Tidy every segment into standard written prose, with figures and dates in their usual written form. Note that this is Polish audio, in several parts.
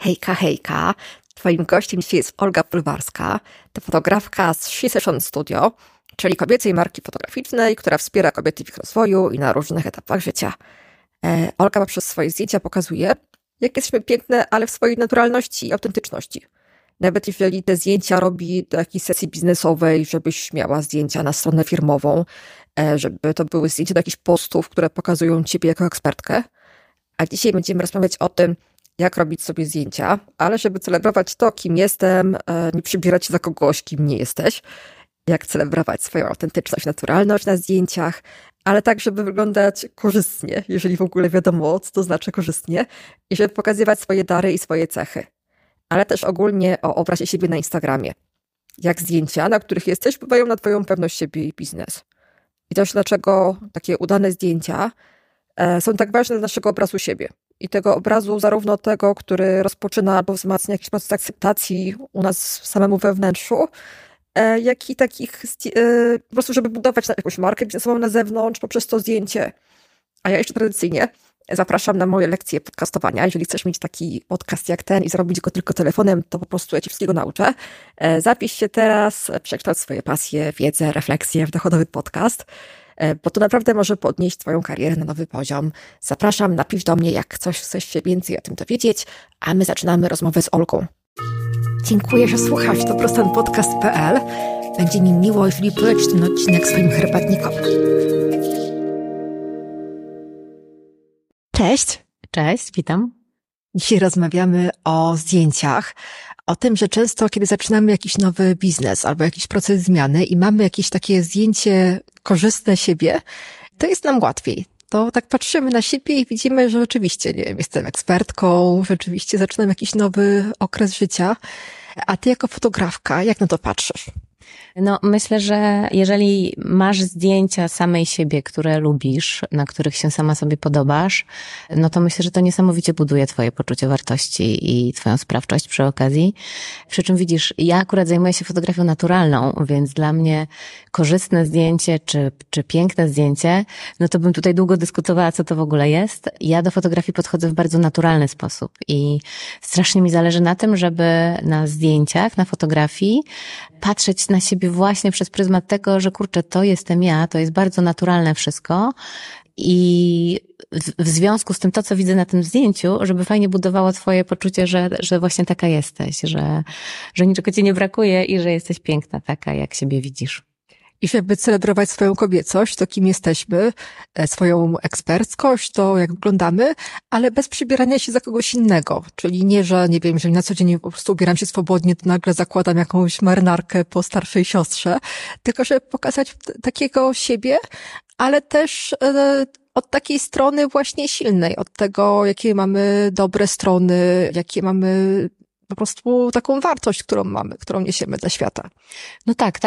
Hejka, hejka. Twoim gościem dzisiaj jest Olga Pulwarska, to fotografka z Belly Session Studio, czyli kobiecej marki fotograficznej, która wspiera kobiety w ich rozwoju i na różnych etapach życia. Olga poprzez swoje zdjęcia pokazuje, jak jesteśmy piękne, ale w swojej naturalności i autentyczności. Nawet jeżeli te zdjęcia robi do jakiejś sesji biznesowej, żebyś miała zdjęcia na stronę firmową, żeby to były zdjęcia do jakichś postów, które pokazują ciebie jako ekspertkę. A dzisiaj będziemy rozmawiać o tym, jak robić sobie zdjęcia, ale żeby celebrować to, kim jestem, nie przybierać się za kogoś, kim nie jesteś, jak celebrować swoją autentyczność, naturalność na zdjęciach, ale tak, żeby wyglądać korzystnie, jeżeli w ogóle wiadomo, co to znaczy korzystnie, i żeby pokazywać swoje dary i swoje cechy, ale też ogólnie o obrazie siebie na Instagramie. Jak zdjęcia, na których jesteś, wpływają na twoją pewność siebie i biznes. I też dlaczego takie udane zdjęcia są tak ważne dla naszego obrazu siebie. I tego obrazu, zarówno tego, który rozpoczyna albo wzmacnia jakiś proces akceptacji u nas samemu we wnętrzu, jak i takich, po prostu żeby budować jakąś markę biznesową na zewnątrz poprzez to zdjęcie. A ja jeszcze tradycyjnie zapraszam na moje lekcje podcastowania. Jeżeli chcesz mieć taki podcast jak ten i zrobić go tylko telefonem, to po prostu ja cię wszystkiego nauczę. Zapisz się teraz, przekształć swoje pasje, wiedzę, refleksje w dochodowy podcast, bo to naprawdę może podnieść twoją karierę na nowy poziom. Zapraszam, napisz do mnie, jak coś chcesz się więcej o tym dowiedzieć, a my zaczynamy rozmowę z Olgą. Dziękuję, że słuchasz toprostenpodcast.pl. Będzie mi miło, jeżeli polecisz ten odcinek swoim herbatnikom. Cześć. Cześć, witam. Dzisiaj rozmawiamy o zdjęciach, o tym, że często, kiedy zaczynamy jakiś nowy biznes albo jakiś proces zmiany i mamy jakieś takie zdjęcie korzystne siebie, to jest nam łatwiej. To tak patrzymy na siebie i widzimy, że rzeczywiście, nie wiem, jestem ekspertką, rzeczywiście zaczynam jakiś nowy okres życia. A ty jako fotografka, jak na to patrzysz? No, myślę, że jeżeli masz zdjęcia samej siebie, które lubisz, na których się sama sobie podobasz, no to myślę, że to niesamowicie buduje twoje poczucie wartości i twoją sprawczość przy okazji. Przy czym widzisz, ja akurat zajmuję się fotografią naturalną, więc dla mnie korzystne zdjęcie czy piękne zdjęcie, no to bym tutaj długo dyskutowała, co to w ogóle jest. Ja do fotografii podchodzę w bardzo naturalny sposób i strasznie mi zależy na tym, żeby na zdjęciach, na fotografii patrzeć na siebie właśnie przez pryzmat tego, że kurczę, to jestem ja, to jest bardzo naturalne wszystko i w związku z tym to, co widzę na tym zdjęciu, żeby fajnie budowało twoje poczucie, że właśnie taka jesteś, że niczego ci nie brakuje i że jesteś piękna taka, jak siebie widzisz. I żeby celebrować swoją kobiecość, to kim jesteśmy, swoją eksperckość, to jak wyglądamy, ale bez przybierania się za kogoś innego. Czyli nie, że nie wiem, jeżeli na co dzień po prostu ubieram się swobodnie, to nagle zakładam jakąś marynarkę po starszej siostrze, tylko żeby pokazać takiego siebie, ale też od takiej strony właśnie silnej, od tego, jakie mamy dobre strony, jakie mamy po prostu taką wartość, którą mamy, którą niesiemy dla świata. No tak.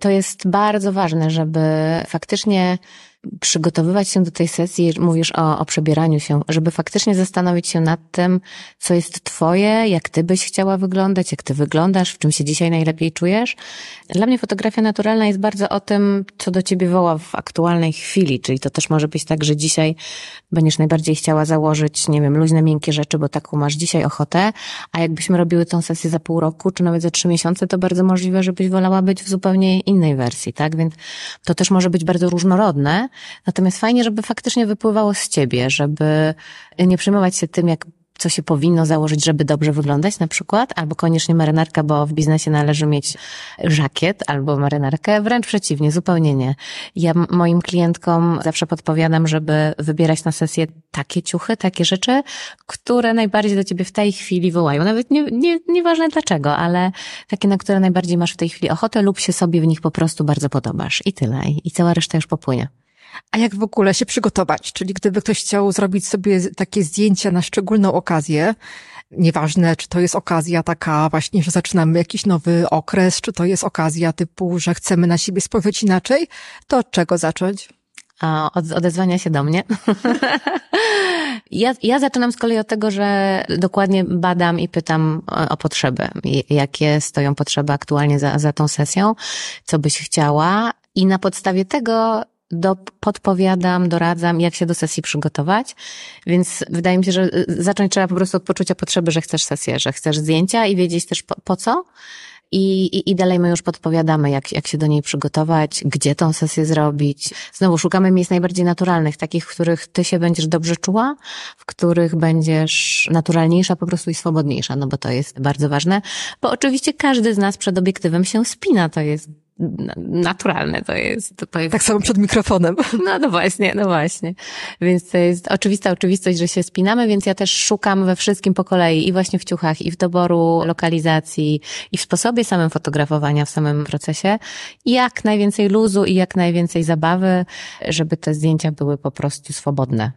To jest bardzo ważne, żeby faktycznie przygotowywać się do tej sesji, mówisz o przebieraniu się, żeby faktycznie zastanowić się nad tym, co jest twoje, jak ty byś chciała wyglądać, jak ty wyglądasz, w czym się dzisiaj najlepiej czujesz. Dla mnie fotografia naturalna jest bardzo o tym, co do ciebie woła w aktualnej chwili, czyli to też może być tak, że dzisiaj będziesz najbardziej chciała założyć, nie wiem, luźne, miękkie rzeczy, bo taką masz dzisiaj ochotę, a jakbyśmy robiły tą sesję za pół roku, czy nawet za 3 miesiące, to bardzo możliwe, żebyś wolała być w zupełnie innej wersji, tak? Więc to też może być bardzo różnorodne, natomiast fajnie, żeby faktycznie wypływało z ciebie, żeby nie przejmować się tym, jak co się powinno założyć, żeby dobrze wyglądać na przykład, albo koniecznie marynarka, bo w biznesie należy mieć żakiet albo marynarkę, wręcz przeciwnie, zupełnie nie. Ja moim klientkom zawsze podpowiadam, żeby wybierać na sesję takie ciuchy, takie rzeczy, które najbardziej do ciebie w tej chwili wołają. Nawet nieważne dlaczego, ale takie, na które najbardziej masz w tej chwili ochotę lub się sobie w nich po prostu bardzo podobasz. I tyle. I cała reszta już popłynie. A jak w ogóle się przygotować? Czyli gdyby ktoś chciał zrobić sobie takie zdjęcia na szczególną okazję, nieważne, czy to jest okazja taka właśnie, że zaczynamy jakiś nowy okres, czy to jest okazja typu, że chcemy na siebie spojrzeć inaczej, to od czego zacząć? Od odezwania się do mnie. Ja zaczynam z kolei od tego, że dokładnie badam i pytam o potrzeby. Jakie stoją potrzeby aktualnie za tą sesją? Co byś chciała? I na podstawie tego podpowiadam, doradzam, jak się do sesji przygotować, więc wydaje mi się, że zacząć trzeba po prostu od poczucia potrzeby, że chcesz sesję, że chcesz zdjęcia i wiedzieć też po co. I dalej my już podpowiadamy, jak się do niej przygotować, gdzie tą sesję zrobić. Znowu szukamy miejsc najbardziej naturalnych, takich, w których ty się będziesz dobrze czuła, w których będziesz naturalniejsza po prostu i swobodniejsza, no bo to jest bardzo ważne. Bo oczywiście każdy z nas przed obiektywem się spina, to jest naturalne, to jest... Tak samo przed mikrofonem. No właśnie. Więc to jest oczywista oczywistość, że się spinamy, więc ja też szukam we wszystkim po kolei i właśnie w ciuchach, i w doboru lokalizacji, i w sposobie samym fotografowania, w samym procesie, jak najwięcej luzu i jak najwięcej zabawy, żeby te zdjęcia były po prostu swobodne.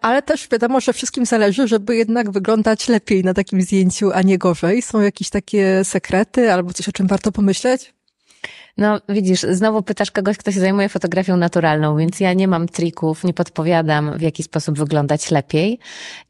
Ale też wiadomo, że wszystkim zależy, żeby jednak wyglądać lepiej na takim zdjęciu, a nie gorzej. Są jakieś takie sekrety albo coś, o czym warto pomyśleć? No widzisz, znowu pytasz kogoś, kto się zajmuje fotografią naturalną, więc ja nie mam trików, nie podpowiadam, w jaki sposób wyglądać lepiej.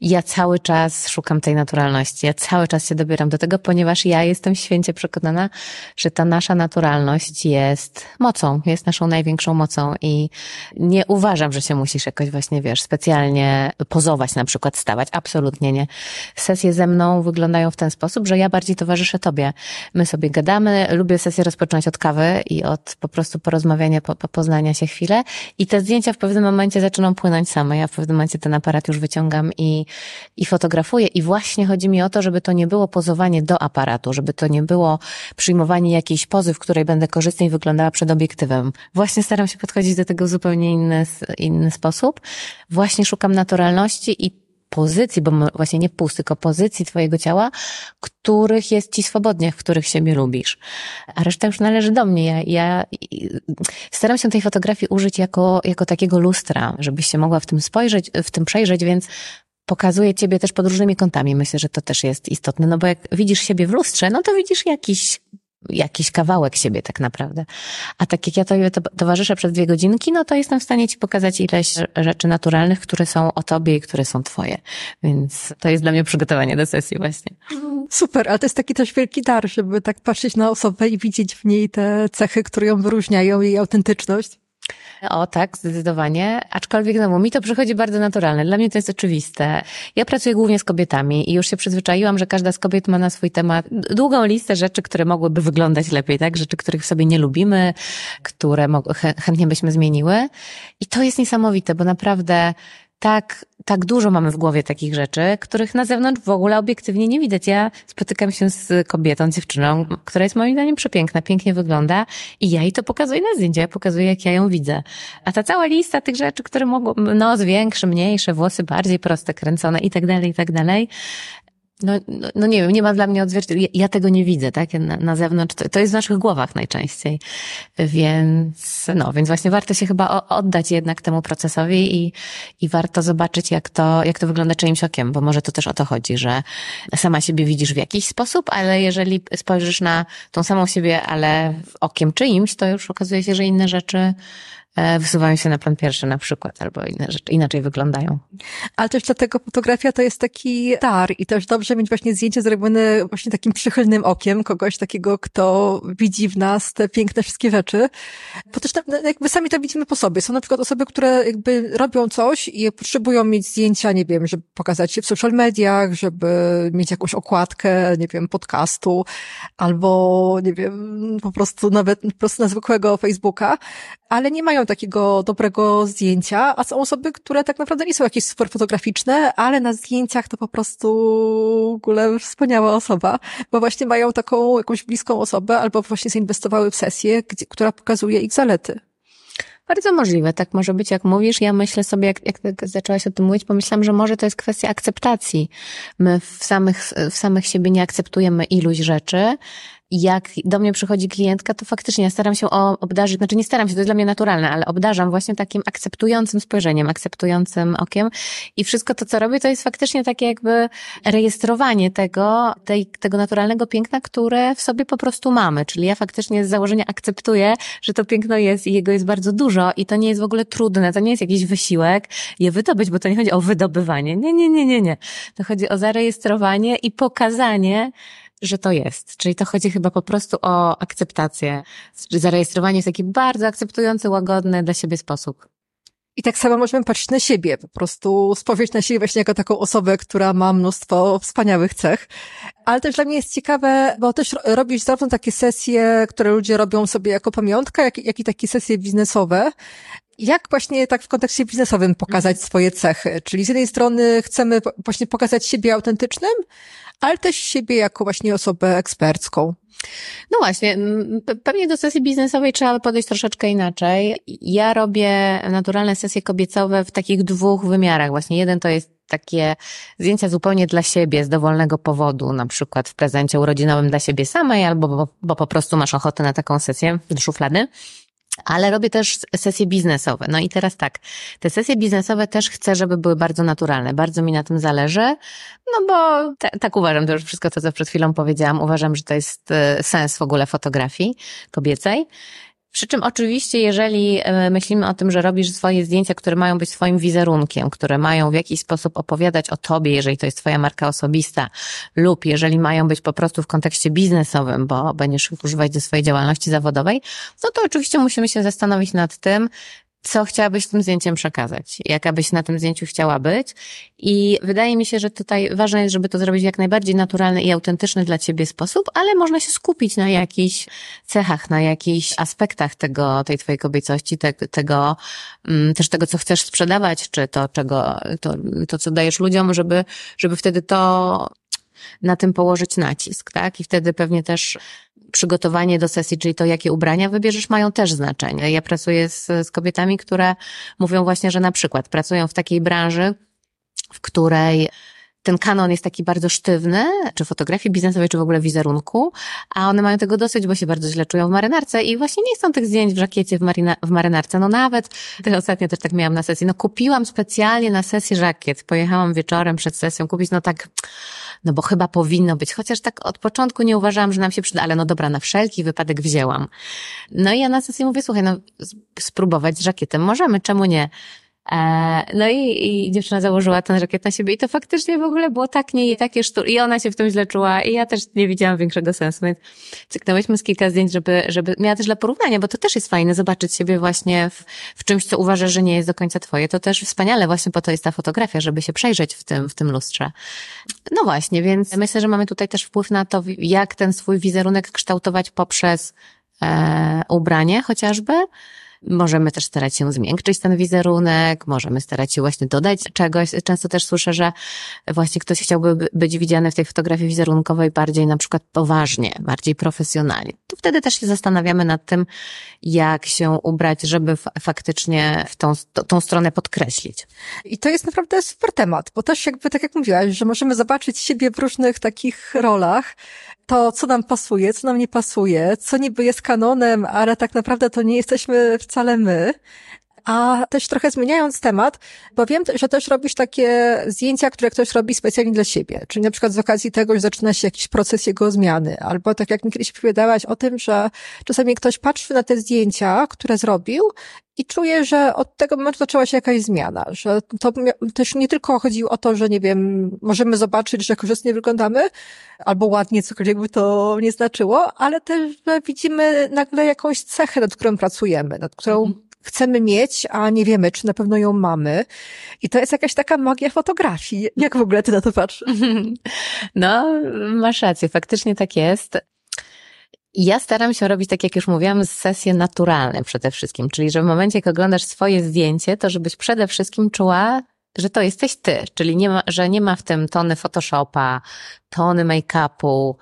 Ja cały czas szukam tej naturalności, ja cały czas się dobieram do tego, ponieważ ja jestem święcie przekonana, że ta nasza naturalność jest mocą, jest naszą największą mocą i nie uważam, że się musisz jakoś właśnie, wiesz, specjalnie pozować, na przykład stawać, absolutnie nie. Sesje ze mną wyglądają w ten sposób, że ja bardziej towarzyszę tobie. My sobie gadamy, lubię sesję rozpocząć od kawy, i od po prostu porozmawiania, poznania się chwilę i te zdjęcia w pewnym momencie zaczyną płynąć same. Ja w pewnym momencie ten aparat już wyciągam i fotografuję i właśnie chodzi mi o to, żeby to nie było pozowanie do aparatu, żeby to nie było przyjmowanie jakiejś pozy, w której będę korzystniej wyglądała przed obiektywem. Właśnie staram się podchodzić do tego w zupełnie inny sposób. Właśnie szukam naturalności i pozycji, bo właśnie nie pust, tylko pozycji twojego ciała, których jest ci swobodnie, w których siebie lubisz. A reszta już należy do mnie. Ja staram się tej fotografii użyć jako takiego lustra, żebyś się mogła w tym spojrzeć, w tym przejrzeć, więc pokazuję ciebie też pod różnymi kątami. Myślę, że to też jest istotne, no bo jak widzisz siebie w lustrze, no to widzisz jakiś kawałek siebie tak naprawdę. A tak jak ja tobie towarzyszę przez 2 godzinki, no to jestem w stanie ci pokazać ileś rzeczy naturalnych, które są o tobie i które są twoje. Więc to jest dla mnie przygotowanie do sesji właśnie. Super, ale to jest taki też wielki dar, żeby tak patrzeć na osobę i widzieć w niej te cechy, które ją wyróżniają, jej autentyczność. O tak, zdecydowanie. Aczkolwiek no, mi to przychodzi bardzo naturalne. Dla mnie to jest oczywiste. Ja pracuję głównie z kobietami i już się przyzwyczaiłam, że każda z kobiet ma na swój temat długą listę rzeczy, które mogłyby wyglądać lepiej, tak? Rzeczy, których sobie nie lubimy, które chętnie byśmy zmieniły. I to jest niesamowite, bo naprawdę tak dużo mamy w głowie takich rzeczy, których na zewnątrz w ogóle obiektywnie nie widać. Ja spotykam się z kobietą, dziewczyną, która jest moim zdaniem przepiękna, pięknie wygląda i ja jej to pokazuję na zdjęciu, ja pokazuję, jak ja ją widzę. A ta cała lista tych rzeczy, które mogą, nos większy, mniejsze, włosy bardziej proste, kręcone i tak dalej, no nie wiem, nie ma dla mnie odzwierciedlenia. Ja tego nie widzę, tak? Na zewnątrz, to jest w naszych głowach najczęściej. Więc właśnie warto się chyba oddać jednak temu procesowi i warto zobaczyć, jak to wygląda czyimś okiem, bo może to też o to chodzi, że sama siebie widzisz w jakiś sposób, ale jeżeli spojrzysz na tą samą siebie, ale okiem czyimś, to już okazuje się, że inne rzeczy wysuwają się na plan pierwszy na przykład, albo inne rzeczy inaczej wyglądają. Ale też dlatego fotografia to jest taki dar i też dobrze mieć właśnie zdjęcie zrobione właśnie takim przychylnym okiem kogoś takiego, kto widzi w nas te piękne wszystkie rzeczy. Bo też jakby sami to widzimy po sobie. Są na przykład osoby, które jakby robią coś i potrzebują mieć zdjęcia, nie wiem, żeby pokazać się w social mediach, żeby mieć jakąś okładkę, nie wiem, podcastu, albo nie wiem, po prostu na zwykłego Facebooka, ale nie mają takiego dobrego zdjęcia, a są osoby, które tak naprawdę nie są jakieś super fotograficzne, ale na zdjęciach to po prostu w ogóle wspaniała osoba, bo właśnie mają taką jakąś bliską osobę albo właśnie zainwestowały w sesję, która pokazuje ich zalety. Bardzo możliwe, tak może być, jak mówisz. Ja myślę sobie, jak zaczęłaś o tym mówić, pomyślałam, że może to jest kwestia akceptacji. My w samych siebie nie akceptujemy iluś rzeczy. Jak do mnie przychodzi klientka, to faktycznie ja staram się obdarzyć, znaczy nie staram się, to jest dla mnie naturalne, ale obdarzam właśnie takim akceptującym spojrzeniem, akceptującym okiem i wszystko to, co robię, to jest faktycznie takie jakby rejestrowanie tego naturalnego piękna, które w sobie po prostu mamy, czyli ja faktycznie z założenia akceptuję, że to piękno jest i jego jest bardzo dużo i to nie jest w ogóle trudne, to nie jest jakiś wysiłek je wydobyć, bo to nie chodzi o wydobywanie, nie, to chodzi o zarejestrowanie i pokazanie, że to jest. Czyli to chodzi chyba po prostu o akceptację. Zarejestrowanie jest taki bardzo akceptujący, łagodny dla siebie sposób. I tak samo możemy patrzeć na siebie, po prostu spojrzeć na siebie właśnie jako taką osobę, która ma mnóstwo wspaniałych cech. Ale też dla mnie jest ciekawe, bo też robisz zarówno takie sesje, które ludzie robią sobie jako pamiątkę, jak i takie sesje biznesowe. Jak właśnie tak w kontekście biznesowym pokazać swoje cechy? Czyli z jednej strony chcemy właśnie pokazać siebie autentycznym, ale też siebie jako właśnie osobę ekspercką. No właśnie, pewnie do sesji biznesowej trzeba podejść troszeczkę inaczej. Ja robię naturalne sesje kobiecowe w takich dwóch wymiarach. Właśnie jeden to jest takie zdjęcia zupełnie dla siebie, z dowolnego powodu, na przykład w prezencie urodzinowym dla siebie samej, albo bo po prostu masz ochotę na taką sesję do szuflady. Ale robię też sesje biznesowe. No i teraz tak, te sesje biznesowe też chcę, żeby były bardzo naturalne. Bardzo mi na tym zależy, no bo tak uważam, to już wszystko to, co przed chwilą powiedziałam, uważam, że to jest sens w ogóle fotografii kobiecej. Przy czym oczywiście, jeżeli myślimy o tym, że robisz swoje zdjęcia, które mają być swoim wizerunkiem, które mają w jakiś sposób opowiadać o tobie, jeżeli to jest twoja marka osobista, lub jeżeli mają być po prostu w kontekście biznesowym, bo będziesz ich używać do swojej działalności zawodowej, no to oczywiście musimy się zastanowić nad tym, co chciałabyś tym zdjęciem przekazać, jaka byś na tym zdjęciu chciała być. I wydaje mi się, że tutaj ważne jest, żeby to zrobić w jak najbardziej naturalny i autentyczny dla ciebie sposób, ale można się skupić na jakichś cechach, na jakichś aspektach tej twojej kobiecości, też tego, co chcesz sprzedawać, czy to co dajesz ludziom, żeby wtedy to na tym położyć nacisk, tak? I wtedy pewnie też przygotowanie do sesji, czyli to, jakie ubrania wybierzesz, mają też znaczenie. Ja pracuję z kobietami, które mówią właśnie, że na przykład pracują w takiej branży, w której ten kanon jest taki bardzo sztywny, czy fotografii biznesowej, czy w ogóle wizerunku, a one mają tego dosyć, bo się bardzo źle czują w marynarce i właśnie nie chcą tych zdjęć w żakiecie, w marynarce. No nawet, ostatnio też tak miałam na sesji, no kupiłam specjalnie na sesji żakiet, pojechałam wieczorem przed sesją kupić, no bo chyba powinno być, chociaż tak od początku nie uważałam, że nam się przyda, ale no dobra, na wszelki wypadek wzięłam. No i ja na sesji mówię, słuchaj, no spróbować z żakietem możemy, czemu nie? No i dziewczyna założyła ten żakiet na siebie i to faktycznie w ogóle było tak nie i takie sztuczne i ona się w tym źle czuła i ja też nie widziałam większego sensu, więc cyknęłyśmy z kilka zdjęć, żeby miała też dla porównania, bo to też jest fajne zobaczyć siebie właśnie w czymś, co uważasz, że nie jest do końca twoje. To też wspaniale, właśnie po to jest ta fotografia, żeby się przejrzeć w tym lustrze. No właśnie, więc myślę, że mamy tutaj też wpływ na to, jak ten swój wizerunek kształtować poprzez ubranie chociażby. Możemy też starać się zmiękczyć ten wizerunek, możemy starać się właśnie dodać czegoś. Często też słyszę, że właśnie ktoś chciałby być widziany w tej fotografii wizerunkowej bardziej na przykład poważnie, bardziej profesjonalnie. To wtedy też się zastanawiamy nad tym, jak się ubrać, żeby faktycznie w tą stronę podkreślić. I to jest naprawdę super temat, bo też jakby tak jak mówiłaś, że możemy zobaczyć siebie w różnych takich rolach. To, co nam pasuje, co nam nie pasuje, co niby jest kanonem, ale tak naprawdę to nie jesteśmy wcale my. A też trochę zmieniając temat, bo wiem, że też robisz takie zdjęcia, które ktoś robi specjalnie dla siebie. Czyli na przykład z okazji tego, że zaczyna się jakiś proces jego zmiany. Albo tak jak mi kiedyś opowiadałaś o tym, że czasami ktoś patrzy na te zdjęcia, które zrobił i czuje, że od tego momentu zaczęła się jakaś zmiana. Że to też nie tylko chodziło o to, że nie wiem, możemy zobaczyć, że korzystnie wyglądamy, albo ładnie, cokolwiek by to nie znaczyło, ale też że widzimy nagle jakąś cechę, nad którą pracujemy, nad którą chcemy mieć, a nie wiemy, czy na pewno ją mamy. I to jest jakaś taka magia fotografii. Jak w ogóle ty na to patrzysz? No, masz rację, faktycznie tak jest. Ja staram się robić, tak jak już mówiłam, sesje naturalne przede wszystkim. Czyli, że w momencie, jak oglądasz swoje zdjęcie, to żebyś przede wszystkim czuła, że to jesteś ty. Czyli nie ma w tym tony Photoshopa, tony make-upu.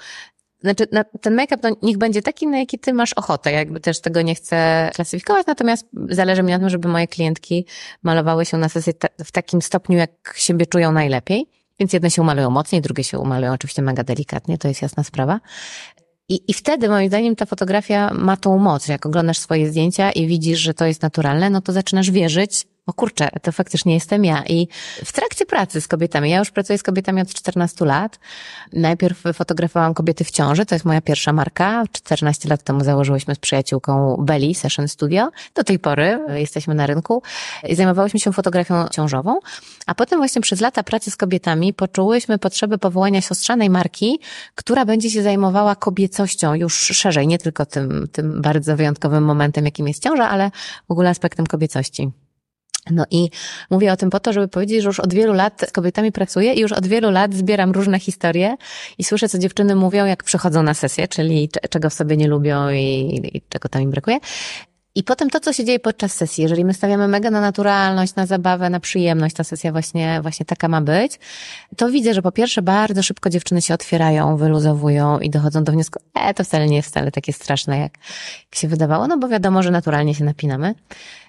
Znaczy, ten make-up no, niech będzie taki, na jaki ty masz ochotę. Ja jakby też tego nie chcę klasyfikować, natomiast zależy mi na tym, żeby moje klientki malowały się na sesji w takim stopniu, jak siebie czują najlepiej. Więc jedne się umalują mocniej, drugie się umalują oczywiście mega delikatnie, to jest jasna sprawa. I wtedy, moim zdaniem, ta fotografia ma tą moc. Jak oglądasz swoje zdjęcia i widzisz, że to jest naturalne, no to zaczynasz wierzyć, o kurczę, to faktycznie jestem ja. I w trakcie pracy z kobietami, ja już pracuję z kobietami od 14 lat. Najpierw fotografowałam kobiety w ciąży, to jest moja pierwsza marka. 14 lat temu założyłyśmy z przyjaciółką Belly Session Studio. Do tej pory jesteśmy na rynku i zajmowałyśmy się fotografią ciążową. A potem właśnie przez lata pracy z kobietami poczułyśmy potrzebę powołania siostrzanej marki, która będzie się zajmowała kobiecością już szerzej, nie tylko tym bardzo wyjątkowym momentem, jakim jest ciąża, ale w ogóle aspektem kobiecości. No i mówię o tym po to, żeby powiedzieć, że już od wielu lat z kobietami pracuję i już od wielu lat zbieram różne historie i słyszę, co dziewczyny mówią, jak przychodzą na sesję, czyli czego w sobie nie lubią i czego tam im brakuje. I potem to, co się dzieje podczas sesji, jeżeli my stawiamy mega na naturalność, na zabawę, na przyjemność, ta sesja właśnie taka ma być, to widzę, że po pierwsze bardzo szybko dziewczyny się otwierają, wyluzowują i dochodzą do wniosku, to wcale nie jest wcale takie straszne, jak się wydawało, no bo wiadomo, że naturalnie się napinamy.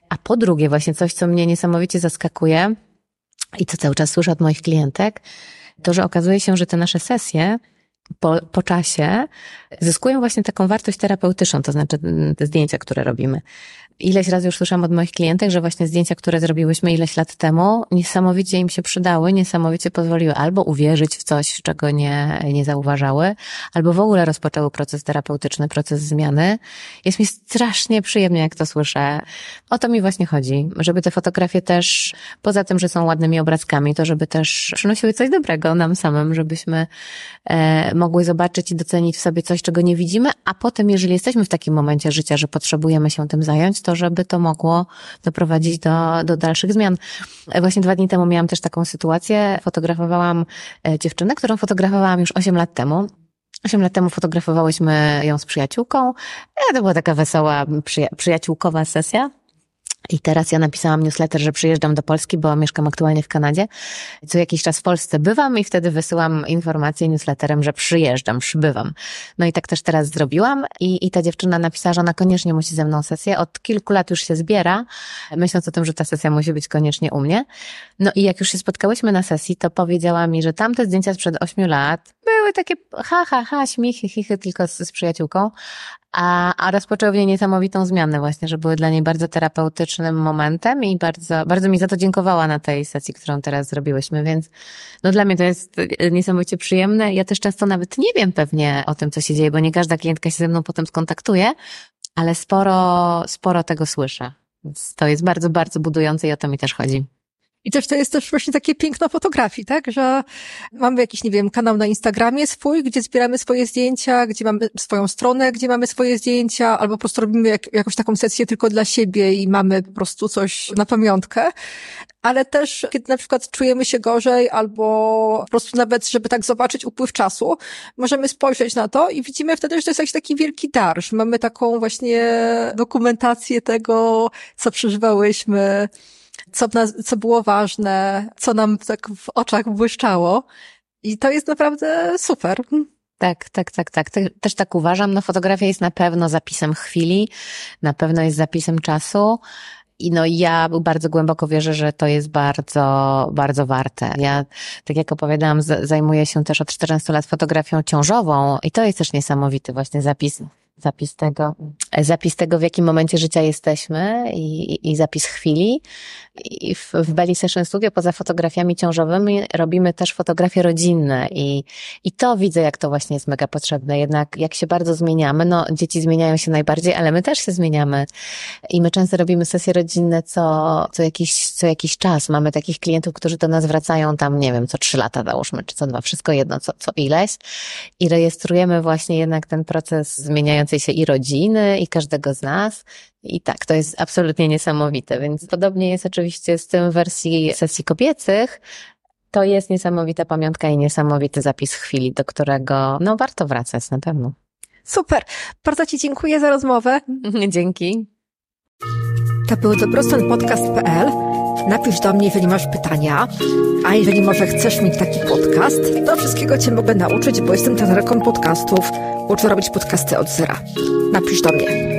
A po drugie właśnie coś, co mnie niesamowicie zaskakuje i co cały czas słyszę od moich klientek, to, że okazuje się, że te nasze sesje po czasie zyskują właśnie taką wartość terapeutyczną, to znaczy te zdjęcia, które robimy. Ileś razy już słyszałam od moich klientek, że właśnie zdjęcia, które zrobiłyśmy ileś lat temu, niesamowicie im się przydały, niesamowicie pozwoliły albo uwierzyć w coś, czego nie zauważały, albo w ogóle rozpoczęły proces terapeutyczny, proces zmiany. Jest mi strasznie przyjemnie, jak to słyszę. O to mi właśnie chodzi, żeby te fotografie też, poza tym, że są ładnymi obrazkami, to żeby też przynosiły coś dobrego nam samym, żebyśmy mogły zobaczyć i docenić w sobie coś, czego nie widzimy, a potem, jeżeli jesteśmy w takim momencie życia, że potrzebujemy się tym zająć, to żeby to mogło doprowadzić do dalszych zmian. Właśnie 2 dni temu miałam też taką sytuację. Fotografowałam dziewczynę, którą fotografowałam już 8 lat temu. 8 lat temu fotografowałyśmy ją z przyjaciółką. To była taka wesoła, przyjaciółkowa sesja. I teraz ja napisałam newsletter, że przyjeżdżam do Polski, bo mieszkam aktualnie w Kanadzie. Co jakiś czas w Polsce bywam i wtedy wysyłam informację newsletterem, że przybywam. No i tak też teraz zrobiłam i ta dziewczyna napisała, że ona koniecznie musi ze mną sesję. Od kilku lat już się zbiera, myśląc o tym, że ta sesja musi być koniecznie u mnie. No i jak już się spotkałyśmy na sesji, to powiedziała mi, że tamte zdjęcia sprzed 8 lat były takie śmichy, chichy tylko z przyjaciółką. A rozpoczęły w niej niesamowitą zmianę właśnie, że były dla niej bardzo terapeutycznym momentem i bardzo, bardzo mi za to dziękowała na tej sesji, którą teraz zrobiłyśmy, więc no dla mnie to jest niesamowicie przyjemne. Ja też często nawet nie wiem pewnie o tym, co się dzieje, bo nie każda klientka się ze mną potem skontaktuje, ale sporo tego słyszę. Więc to jest bardzo, bardzo budujące i o to mi też chodzi. I też to jest też właśnie takie piękno fotografii, tak? Że mamy jakiś, nie wiem, kanał na Instagramie swój, gdzie zbieramy swoje zdjęcia, gdzie mamy swoją stronę, gdzie mamy swoje zdjęcia, albo po prostu robimy jakąś taką sesję tylko dla siebie i mamy po prostu coś na pamiątkę. Ale też, kiedy na przykład czujemy się gorzej albo po prostu nawet, żeby tak zobaczyć upływ czasu, możemy spojrzeć na to i widzimy wtedy, że to jest jakiś taki wielki dar, że mamy taką właśnie dokumentację tego, co przeżywałyśmy, co było ważne, co nam tak w oczach błyszczało. I to jest naprawdę super. Tak. Też tak uważam. No fotografia jest na pewno zapisem chwili, na pewno jest zapisem czasu. I no ja bardzo głęboko wierzę, że to jest bardzo, bardzo warte. Ja, tak jak opowiadałam, zajmuję się też od 14 lat fotografią ciążową i to jest też niesamowity właśnie zapis tego, w jakim momencie życia jesteśmy i zapis chwili. I w Belly Session Studio poza fotografiami ciążowymi robimy też fotografie rodzinne i to widzę, jak to właśnie jest mega potrzebne. Jednak jak się bardzo zmieniamy, no dzieci zmieniają się najbardziej, ale my też się zmieniamy. I my często robimy sesje rodzinne co jakiś czas. Mamy takich klientów, którzy do nas wracają tam, nie wiem, co 3 lata załóżmy, czy co 2, wszystko jedno, co ileś. I rejestrujemy właśnie jednak ten proces zmieniającej się i rodziny, i każdego z nas. I tak, to jest absolutnie niesamowite, więc podobnie jest oczywiście z tym w wersji sesji kobiecych. To jest niesamowita pamiątka i niesamowity zapis chwili, do którego no warto wracać na pewno. Super, bardzo Ci dziękuję za rozmowę. Dzięki. To był dobrostan.podcast.pl. Napisz do mnie, jeżeli masz pytania, a jeżeli może chcesz mieć taki podcast, to wszystkiego Cię mogę nauczyć, bo jestem trenerką podcastów. Uczę robić podcasty od zera. Napisz do mnie.